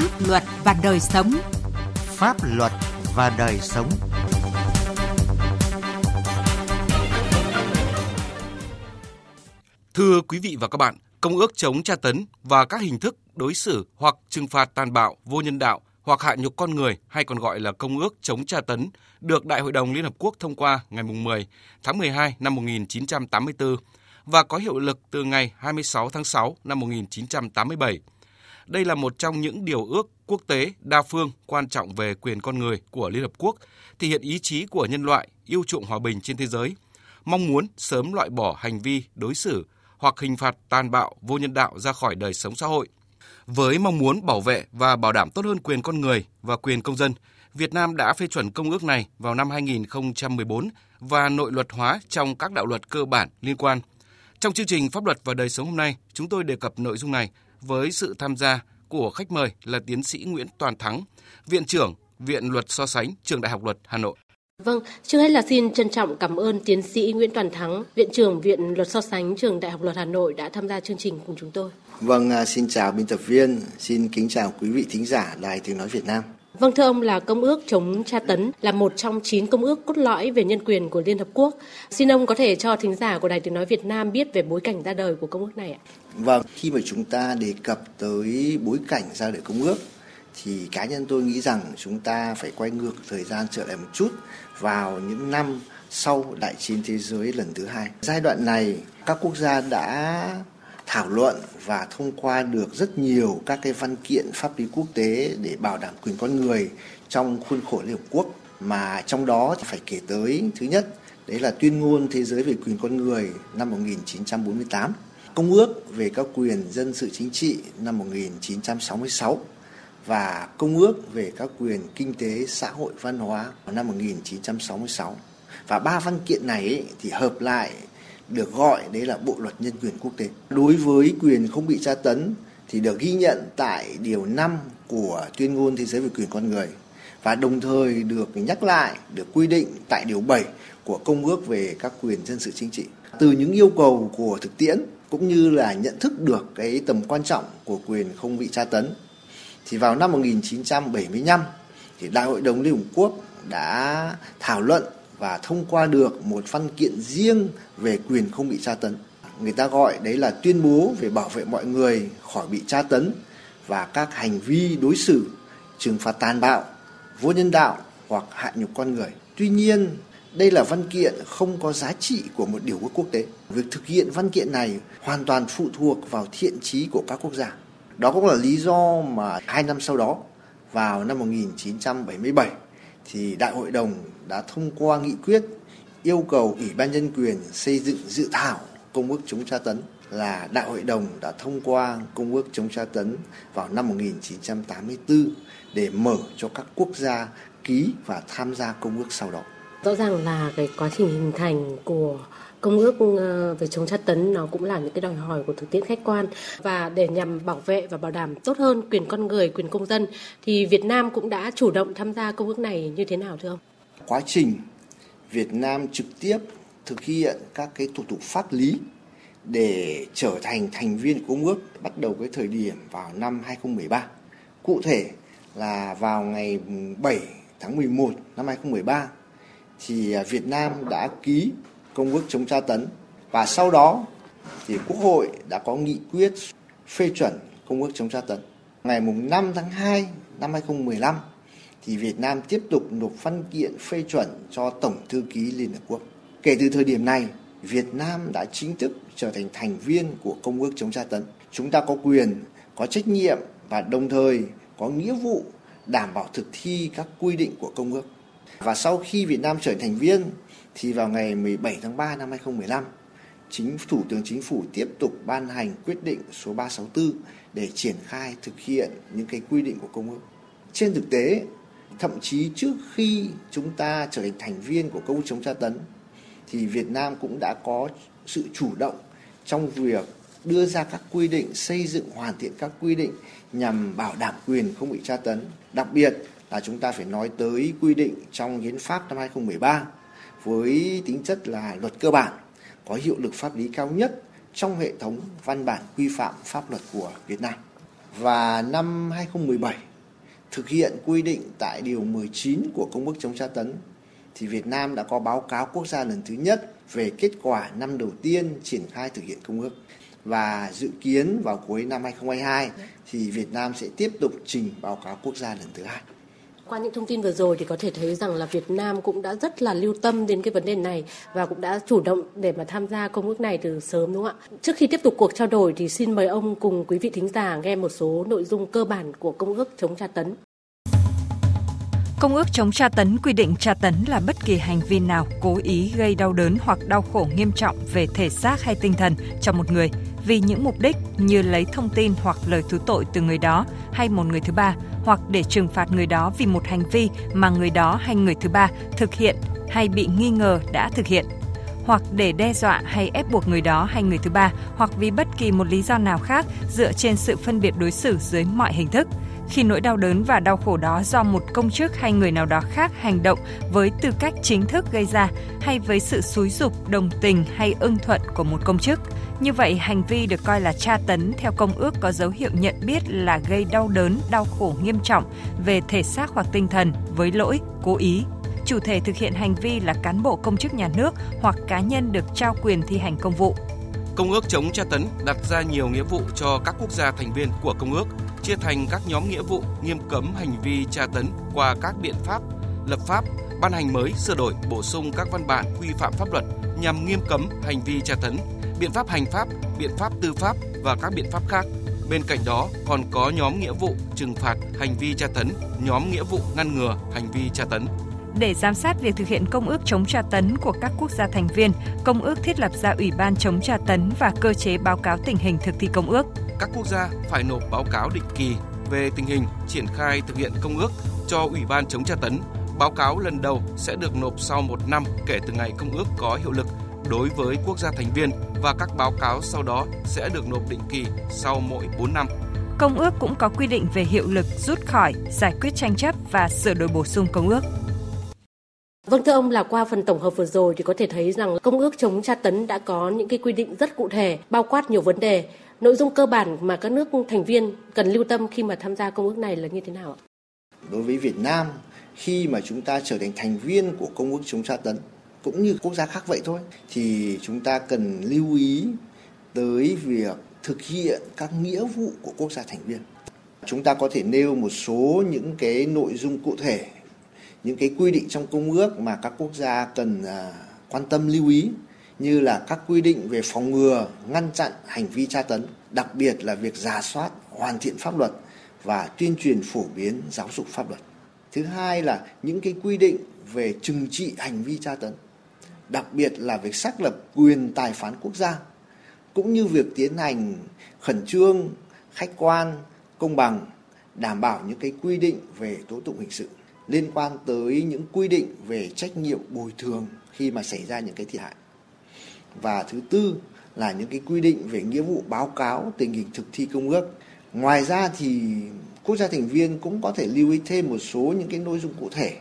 Pháp luật và đời sống. Pháp luật và đời sống. Thưa quý vị và các bạn, Công ước chống tra tấn và các hình thức đối xử hoặc trừng phạt tàn bạo, vô nhân đạo hoặc hạ nhục con người, hay còn gọi là Công ước chống tra tấn, được Đại hội đồng Liên Hợp Quốc thông qua ngày 10 tháng 12 năm 1984 và có hiệu lực từ ngày 26 tháng 6 năm 1987. Đây là một trong những điều ước quốc tế đa phương quan trọng về quyền con người của Liên Hợp Quốc, thể hiện ý chí của nhân loại yêu chuộng hòa bình trên thế giới, mong muốn sớm loại bỏ hành vi đối xử hoặc hình phạt tàn bạo, vô nhân đạo ra khỏi đời sống xã hội. Với mong muốn bảo vệ và bảo đảm tốt hơn quyền con người và quyền công dân, Việt Nam đã phê chuẩn công ước này vào năm 2014 và nội luật hóa trong các đạo luật cơ bản liên quan. Trong chương trình Pháp luật và đời sống hôm nay, chúng tôi đề cập nội dung này với sự tham gia của khách mời là tiến sĩ Nguyễn Toàn Thắng, Viện trưởng Viện Luật So sánh, Trường Đại học Luật Hà Nội. Vâng, trước hết là xin trân trọng cảm ơn tiến sĩ Nguyễn Toàn Thắng, Viện trưởng Viện Luật So sánh, Trường Đại học Luật Hà Nội đã tham gia chương trình cùng chúng tôi. Vâng, xin chào biên tập viên, xin kính chào quý vị thính giả Đài Tiếng Nói Việt Nam. Vâng, thưa ông, là Công ước chống tra tấn là một trong 9 công ước cốt lõi về nhân quyền của Liên Hợp Quốc. Xin ông có thể cho thính giả của Đài Tiếng Nói Việt Nam biết về bối cảnh ra đời của công ước này ạ? Vâng, khi mà chúng ta đề cập tới bối cảnh ra đời công ước, thì cá nhân tôi nghĩ rằng chúng ta phải quay ngược thời gian trở lại một chút vào những năm sau Đại chiến thế giới lần thứ hai. Giai đoạn này, các quốc gia đã thảo luận và thông qua được rất nhiều các cái văn kiện pháp lý quốc tế để bảo đảm quyền con người trong khuôn khổ Liên Hợp Quốc, mà trong đó phải kể tới thứ nhất, đấy là Tuyên ngôn Thế giới về quyền con người năm 1948, Công ước về các quyền dân sự chính trị năm 1966 và Công ước về các quyền kinh tế, xã hội, văn hóa năm 1966. Và ba văn kiện này thì hợp lại được gọi đấy là Bộ Luật Nhân quyền Quốc tế. Đối với quyền không bị tra tấn thì được ghi nhận tại điều 5 của Tuyên ngôn Thế giới về quyền con người và đồng thời được nhắc lại, được quy định tại điều 7 của Công ước về các quyền dân sự chính trị. Từ những yêu cầu của thực tiễn cũng như là nhận thức được cái tầm quan trọng của quyền không bị tra tấn, thì vào năm 1975 thì Đại hội đồng Liên Hợp Quốc đã thảo luận và thông qua được một văn kiện riêng về quyền không bị tra tấn. Người ta gọi đấy là Tuyên bố về bảo vệ mọi người khỏi bị tra tấn và các hành vi đối xử, trừng phạt tàn bạo, vô nhân đạo hoặc hạ nhục con người. Tuy nhiên, đây là văn kiện không có giá trị của một điều ước quốc tế. Việc thực hiện văn kiện này hoàn toàn phụ thuộc vào thiện chí của các quốc gia. Đó cũng là lý do mà 2 năm sau đó, vào năm 1977, thì Đại hội đồng đã thông qua nghị quyết yêu cầu Ủy ban Nhân quyền xây dựng dự thảo Công ước chống tra tấn, là Đại hội đồng đã thông qua Công ước chống tra tấn vào năm 1984 để mở cho các quốc gia ký và tham gia công ước sau đó. Rõ ràng là cái quá trình hình thành của Công ước về chống tra tấn nó cũng là những cái đòi hỏi của thực tiễn khách quan, và để nhằm bảo vệ và bảo đảm tốt hơn quyền con người, quyền công dân thì Việt Nam cũng đã chủ động tham gia công ước này như thế nào thưa ông? Quá trình Việt Nam trực tiếp thực hiện các cái thủ tục pháp lý để trở thành thành viên của Công ước bắt đầu cái thời điểm vào năm 2013. Cụ thể là vào ngày 7 tháng 11 năm 2013 thì Việt Nam đã ký Công ước chống tra tấn và sau đó thì Quốc hội đã có nghị quyết phê chuẩn Công ước chống tra tấn. Ngày 5 tháng 2 năm 2015 thì Việt Nam tiếp tục nộp văn kiện phê chuẩn cho Tổng thư ký Liên Hợp Quốc. Kể từ thời điểm này, Việt Nam đã chính thức trở thành thành viên của Công ước chống tra tấn. Chúng ta có quyền, có trách nhiệm và đồng thời có nghĩa vụ đảm bảo thực thi các quy định của Công ước. Và sau khi Việt Nam trở thành thành viên thì vào ngày 17 tháng 3 năm 2015, Thủ tướng Chính phủ tiếp tục ban hành quyết định số 364 để triển khai thực hiện những cái quy định của Công ước. Trên thực tế, thậm chí trước khi chúng ta trở thành thành viên của Công ước chống tra tấn, thì Việt Nam cũng đã có sự chủ động trong việc đưa ra các quy định, xây dựng, hoàn thiện các quy định nhằm bảo đảm quyền không bị tra tấn. Đặc biệt là chúng ta phải nói tới quy định trong Hiến pháp năm 2013, với tính chất là luật cơ bản, có hiệu lực pháp lý cao nhất trong hệ thống văn bản quy phạm pháp luật của Việt Nam. Và năm 2017 thực hiện quy định tại Điều 19 của Công ước chống tra tấn, thì Việt Nam đã có báo cáo quốc gia lần thứ nhất về kết quả năm đầu tiên triển khai thực hiện Công ước. Và dự kiến vào cuối năm 2022 thì Việt Nam sẽ tiếp tục trình báo cáo quốc gia lần thứ hai. Qua những thông tin vừa rồi thì có thể thấy rằng là Việt Nam cũng đã rất là lưu tâm đến cái vấn đề này và cũng đã chủ động để mà tham gia công ước này từ sớm, đúng không ạ? Trước khi tiếp tục cuộc trao đổi thì xin mời ông cùng quý vị thính giả nghe một số nội dung cơ bản của Công ước chống tra tấn. Công ước chống tra tấn quy định tra tấn là bất kỳ hành vi nào cố ý gây đau đớn hoặc đau khổ nghiêm trọng về thể xác hay tinh thần cho một người vì những mục đích như lấy thông tin hoặc lời thú tội từ người đó hay một người thứ ba, hoặc để trừng phạt người đó vì một hành vi mà người đó hay người thứ ba thực hiện hay bị nghi ngờ đã thực hiện, hoặc để đe dọa hay ép buộc người đó hay người thứ ba, hoặc vì bất kỳ một lý do nào khác dựa trên sự phân biệt đối xử dưới mọi hình thức. Khi nỗi đau đớn và đau khổ đó do một công chức hay người nào đó khác hành động với tư cách chính thức gây ra hay với sự xúi giục, đồng tình hay ưng thuận của một công chức. Như vậy, hành vi được coi là tra tấn theo Công ước có dấu hiệu nhận biết là gây đau đớn, đau khổ nghiêm trọng về thể xác hoặc tinh thần với lỗi cố ý. Chủ thể thực hiện hành vi là cán bộ, công chức nhà nước hoặc cá nhân được trao quyền thi hành công vụ. Công ước chống tra tấn đặt ra nhiều nghĩa vụ cho các quốc gia thành viên của Công ước, chia thành các nhóm nghĩa vụ nghiêm cấm hành vi tra tấn qua các biện pháp lập pháp, ban hành mới, sửa đổi, bổ sung các văn bản quy phạm pháp luật nhằm nghiêm cấm hành vi tra tấn, biện pháp hành pháp, biện pháp tư pháp và các biện pháp khác. Bên cạnh đó còn có nhóm nghĩa vụ trừng phạt hành vi tra tấn, nhóm nghĩa vụ ngăn ngừa hành vi tra tấn. Để giám sát việc thực hiện Công ước chống tra tấn của các quốc gia thành viên, Công ước thiết lập ra Ủy ban chống tra tấn và cơ chế báo cáo tình hình thực thi Công ước. Các quốc gia phải nộp báo cáo định kỳ về tình hình triển khai thực hiện Công ước cho Ủy ban chống tra tấn. Báo cáo lần đầu sẽ được nộp sau 1 năm kể từ ngày Công ước có hiệu lực đối với quốc gia thành viên và các báo cáo sau đó sẽ được nộp định kỳ sau mỗi 4 năm. Công ước cũng có quy định về hiệu lực, rút khỏi, giải quyết tranh chấp và sửa đổi bổ sung Công ước. Vâng, thưa ông, là qua phần tổng hợp vừa rồi thì có thể thấy rằng Công ước chống tra tấn đã có những cái quy định rất cụ thể, bao quát nhiều vấn đề. Nội dung cơ bản mà các nước thành viên cần lưu tâm khi mà tham gia Công ước này là như thế nào ạ? Đối với Việt Nam, khi mà chúng ta trở thành thành viên của Công ước chống tra tấn, cũng như quốc gia khác vậy thôi, thì chúng ta cần lưu ý tới việc thực hiện các nghĩa vụ của quốc gia thành viên. Chúng ta có thể nêu một số những cái nội dung cụ thể, những cái quy định trong Công ước mà các quốc gia cần quan tâm lưu ý, như là các quy định về phòng ngừa, ngăn chặn hành vi tra tấn, đặc biệt là việc rà soát, hoàn thiện pháp luật và tuyên truyền phổ biến giáo dục pháp luật. Thứ hai là những cái quy định về trừng trị hành vi tra tấn, đặc biệt là việc xác lập quyền tài phán quốc gia, cũng như việc tiến hành khẩn trương, khách quan, công bằng, đảm bảo những cái quy định về tố tụng hình sự, liên quan tới những quy định về trách nhiệm bồi thường khi mà xảy ra những cái thiệt hại. Và thứ tư là những cái quy định về nghĩa vụ báo cáo tình hình thực thi Công ước. Ngoài ra thì quốc gia thành viên cũng có thể lưu ý thêm một số những cái nội dung cụ thể,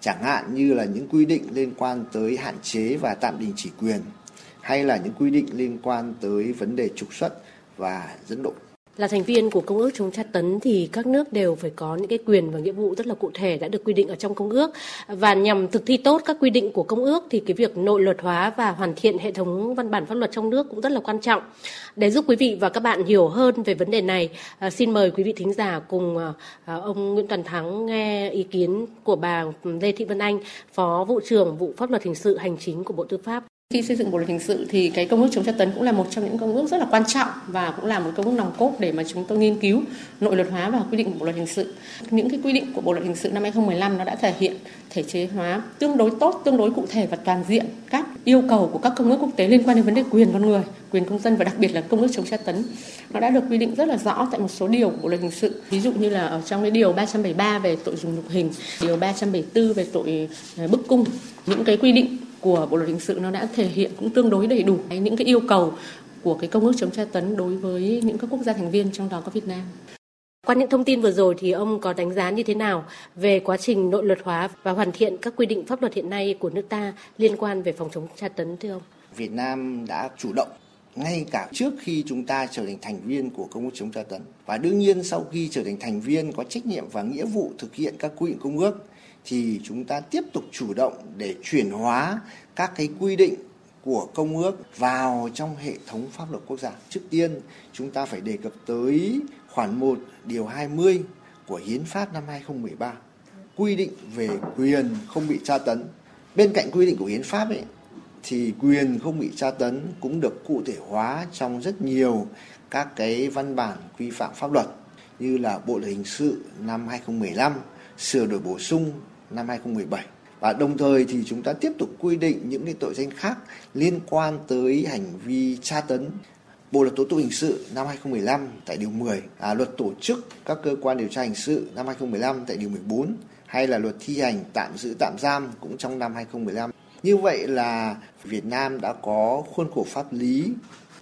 chẳng hạn như là những quy định liên quan tới hạn chế và tạm đình chỉ quyền, hay là những quy định liên quan tới vấn đề trục xuất và dẫn độ. Là thành viên của Công ước chống tra tấn thì các nước đều phải có những cái quyền và nghĩa vụ rất là cụ thể đã được quy định ở trong Công ước, và nhằm thực thi tốt các quy định của Công ước thì cái việc nội luật hóa và hoàn thiện hệ thống văn bản pháp luật trong nước cũng rất là quan trọng. Để giúp quý vị và các bạn hiểu hơn về vấn đề này, xin mời quý vị thính giả cùng ông Nguyễn Toàn Thắng nghe ý kiến của bà Lê Thị Vân Anh, Phó Vụ trưởng Vụ Pháp luật Hình sự Hành chính của Bộ Tư pháp. Khi xây dựng Bộ luật Hình sự thì cái Công ước chống tra tấn cũng là một trong những công ước rất là quan trọng và cũng là một công ước nòng cốt để mà chúng tôi nghiên cứu nội luật hóa và quy định của Bộ luật Hình sự. Những cái quy định của Bộ luật Hình sự năm 2015 nó đã thể hiện thể chế hóa tương đối tốt, tương đối cụ thể và toàn diện các yêu cầu của các công ước quốc tế liên quan đến vấn đề quyền con người, quyền công dân và đặc biệt là Công ước chống tra tấn. Nó đã được quy định rất là rõ tại một số điều của Bộ luật Hình sự. Ví dụ như là ở trong cái điều 373 về tội dùng nhục hình, điều 374 về tội bức cung. Những cái quy định của Bộ luật Hình sự nó đã thể hiện cũng tương đối đầy đủ những cái yêu cầu của cái Công ước chống tra tấn đối với những các quốc gia thành viên, trong đó có Việt Nam. Qua những thông tin vừa rồi thì ông có đánh giá như thế nào về quá trình nội luật hóa và hoàn thiện các quy định pháp luật hiện nay của nước ta liên quan về phòng chống tra tấn thưa ông? Việt Nam đã chủ động ngay cả trước khi chúng ta trở thành thành viên của Công ước chống tra tấn. Và đương nhiên sau khi trở thành thành viên có trách nhiệm và nghĩa vụ thực hiện các quy định công ước thì chúng ta tiếp tục chủ động để chuyển hóa các cái quy định của công ước vào trong hệ thống pháp luật quốc gia. Trước tiên, chúng ta phải đề cập tới khoản 1 điều 20 của Hiến pháp năm 2013 quy định về quyền không bị tra tấn. Bên cạnh quy định của Hiến pháp ấy, thì quyền không bị tra tấn cũng được cụ thể hóa trong rất nhiều các cái văn bản quy phạm pháp luật như là Bộ Luật Hình Sự năm 2015, sửa đổi bổ sung năm 2017. Và đồng thời thì chúng ta tiếp tục quy định những cái tội danh khác liên quan tới hành vi tra tấn. Bộ Luật Tố Tụng Hình Sự năm 2015 tại Điều 10, Luật Tổ chức các cơ quan điều tra hình sự năm 2015 tại Điều 14, hay là Luật Thi hành tạm giữ tạm giam cũng trong năm 2015. Như vậy là Việt Nam đã có khuôn khổ pháp lý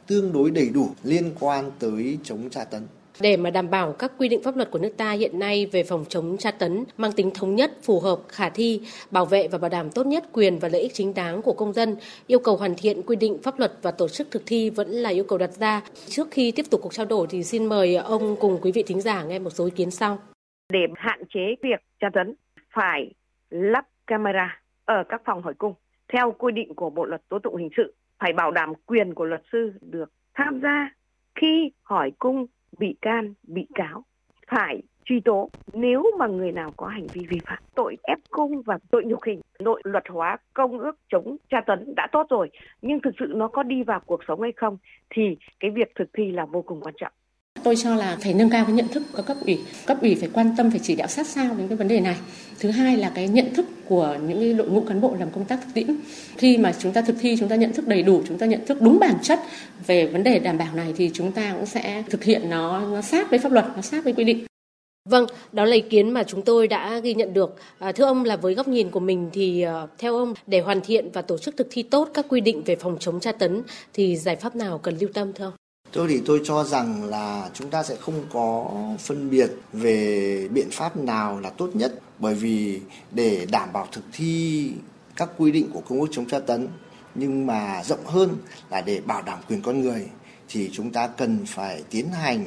tương đối đầy đủ liên quan tới chống tra tấn. Để mà đảm bảo các quy định pháp luật của nước ta hiện nay về phòng chống tra tấn mang tính thống nhất, phù hợp, khả thi, bảo vệ và bảo đảm tốt nhất quyền và lợi ích chính đáng của công dân, yêu cầu hoàn thiện quy định pháp luật và tổ chức thực thi vẫn là yêu cầu đặt ra. Trước khi tiếp tục cuộc trao đổi thì xin mời ông cùng quý vị thính giả nghe một số ý kiến sau. Để hạn chế việc tra tấn, phải lắp camera ở các phòng hỏi cung. Theo quy định của Bộ Luật Tố Tụng Hình Sự, phải bảo đảm quyền của luật sư được tham gia khi hỏi cung bị can, bị cáo, phải truy tố nếu mà người nào có hành vi vi phạm tội ép cung và tội nhục hình. Nội luật hóa Công ước chống tra tấn đã tốt rồi, nhưng thực sự nó có đi vào cuộc sống hay không thì cái việc thực thi là vô cùng quan trọng. Tôi cho là phải nâng cao cái nhận thức của cấp ủy phải quan tâm, phải chỉ đạo sát sao đến cái vấn đề này. Thứ hai là cái nhận thức của những đội ngũ cán bộ làm công tác thực tiễn. Khi mà chúng ta thực thi, chúng ta nhận thức đầy đủ, chúng ta nhận thức đúng bản chất về vấn đề đảm bảo này thì chúng ta cũng sẽ thực hiện nó sát với pháp luật, nó sát với quy định. Vâng, đó là ý kiến mà chúng tôi đã ghi nhận được. Thưa ông, là với góc nhìn của mình thì theo ông, để hoàn thiện và tổ chức thực thi tốt các quy định về phòng chống tra tấn thì giải pháp nào cần lưu tâm thưa ông? Tôi cho rằng là chúng ta sẽ không có phân biệt về biện pháp nào là tốt nhất, bởi vì để đảm bảo thực thi các quy định của Công ước chống tra tấn nhưng mà rộng hơn là để bảo đảm quyền con người thì chúng ta cần phải tiến hành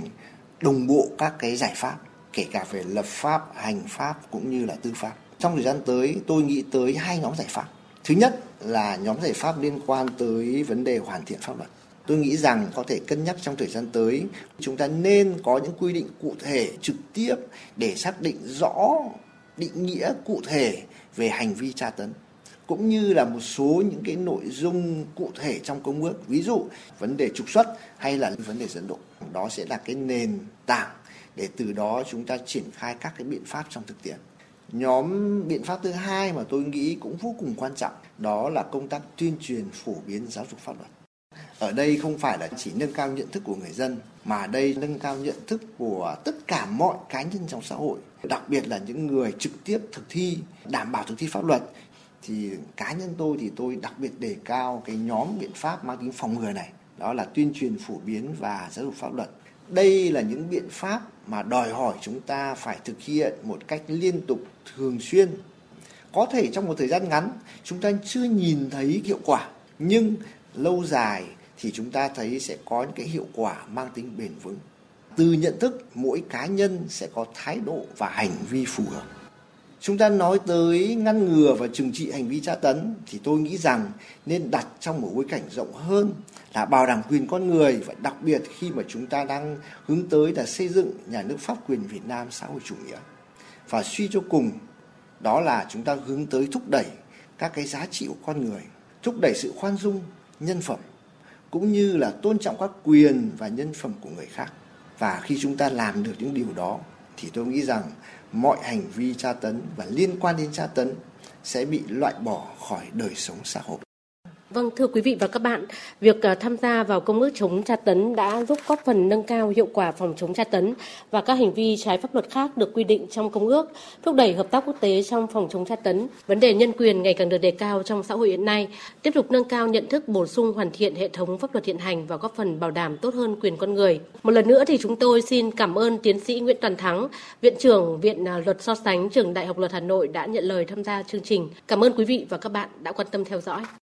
đồng bộ các cái giải pháp, kể cả về lập pháp, hành pháp cũng như là tư pháp. Trong thời gian tới tôi nghĩ tới hai nhóm giải pháp. Thứ nhất là nhóm giải pháp liên quan tới vấn đề hoàn thiện pháp luật. Tôi nghĩ rằng có thể cân nhắc trong thời gian tới, chúng ta nên có những quy định cụ thể trực tiếp để xác định rõ định nghĩa cụ thể về hành vi tra tấn, cũng như là một số những cái nội dung cụ thể trong công ước, ví dụ vấn đề trục xuất hay là vấn đề dẫn độ. Đó sẽ là cái nền tảng để từ đó chúng ta triển khai các cái biện pháp trong thực tiễn. Nhóm biện pháp thứ hai mà tôi nghĩ cũng vô cùng quan trọng, đó là công tác tuyên truyền phổ biến giáo dục pháp luật. Ở đây không phải là chỉ nâng cao nhận thức của người dân, mà đây nâng cao nhận thức của tất cả mọi cá nhân trong xã hội, đặc biệt là những người trực tiếp thực thi, đảm bảo thực thi pháp luật. Thì cá nhân tôi thì tôi đặc biệt đề cao cái nhóm biện pháp mang tính phòng ngừa này, đó là tuyên truyền phổ biến và giáo dục pháp luật. Đây là những biện pháp mà đòi hỏi chúng ta phải thực hiện một cách liên tục, thường xuyên. Có thể trong một thời gian ngắn chúng ta chưa nhìn thấy hiệu quả, nhưng lâu dài thì chúng ta thấy sẽ có những cái hiệu quả mang tính bền vững. Từ nhận thức, mỗi cá nhân sẽ có thái độ và hành vi phù hợp. Chúng ta nói tới ngăn ngừa và trừng trị hành vi tra tấn thì tôi nghĩ rằng nên đặt trong một bối cảnh rộng hơn là bảo đảm quyền con người, và đặc biệt khi mà chúng ta đang hướng tới là xây dựng nhà nước pháp quyền Việt Nam xã hội chủ nghĩa. Và suy cho cùng, đó là chúng ta hướng tới thúc đẩy các cái giá trị của con người, thúc đẩy sự khoan dung, nhân phẩm, cũng như là tôn trọng các quyền và nhân phẩm của người khác. Và khi chúng ta làm được những điều đó thì tôi nghĩ rằng mọi hành vi tra tấn và liên quan đến tra tấn sẽ bị loại bỏ khỏi đời sống xã hội. Vâng, thưa quý vị và các bạn, việc tham gia vào Công ước chống tra tấn đã giúp góp phần nâng cao hiệu quả phòng chống tra tấn và các hành vi trái pháp luật khác được quy định trong Công ước, thúc đẩy hợp tác quốc tế trong phòng chống tra tấn. Vấn đề nhân quyền ngày càng được đề cao trong xã hội hiện nay, tiếp tục nâng cao nhận thức, bổ sung hoàn thiện hệ thống pháp luật hiện hành và góp phần bảo đảm tốt hơn quyền con người. Một lần nữa thì chúng tôi xin cảm ơn tiến sĩ Nguyễn Toàn Thắng, Viện trưởng Viện Luật So sánh Trường Đại học Luật Hà Nội đã nhận lời tham gia chương trình. Cảm ơn quý vị và các bạn đã quan tâm theo dõi.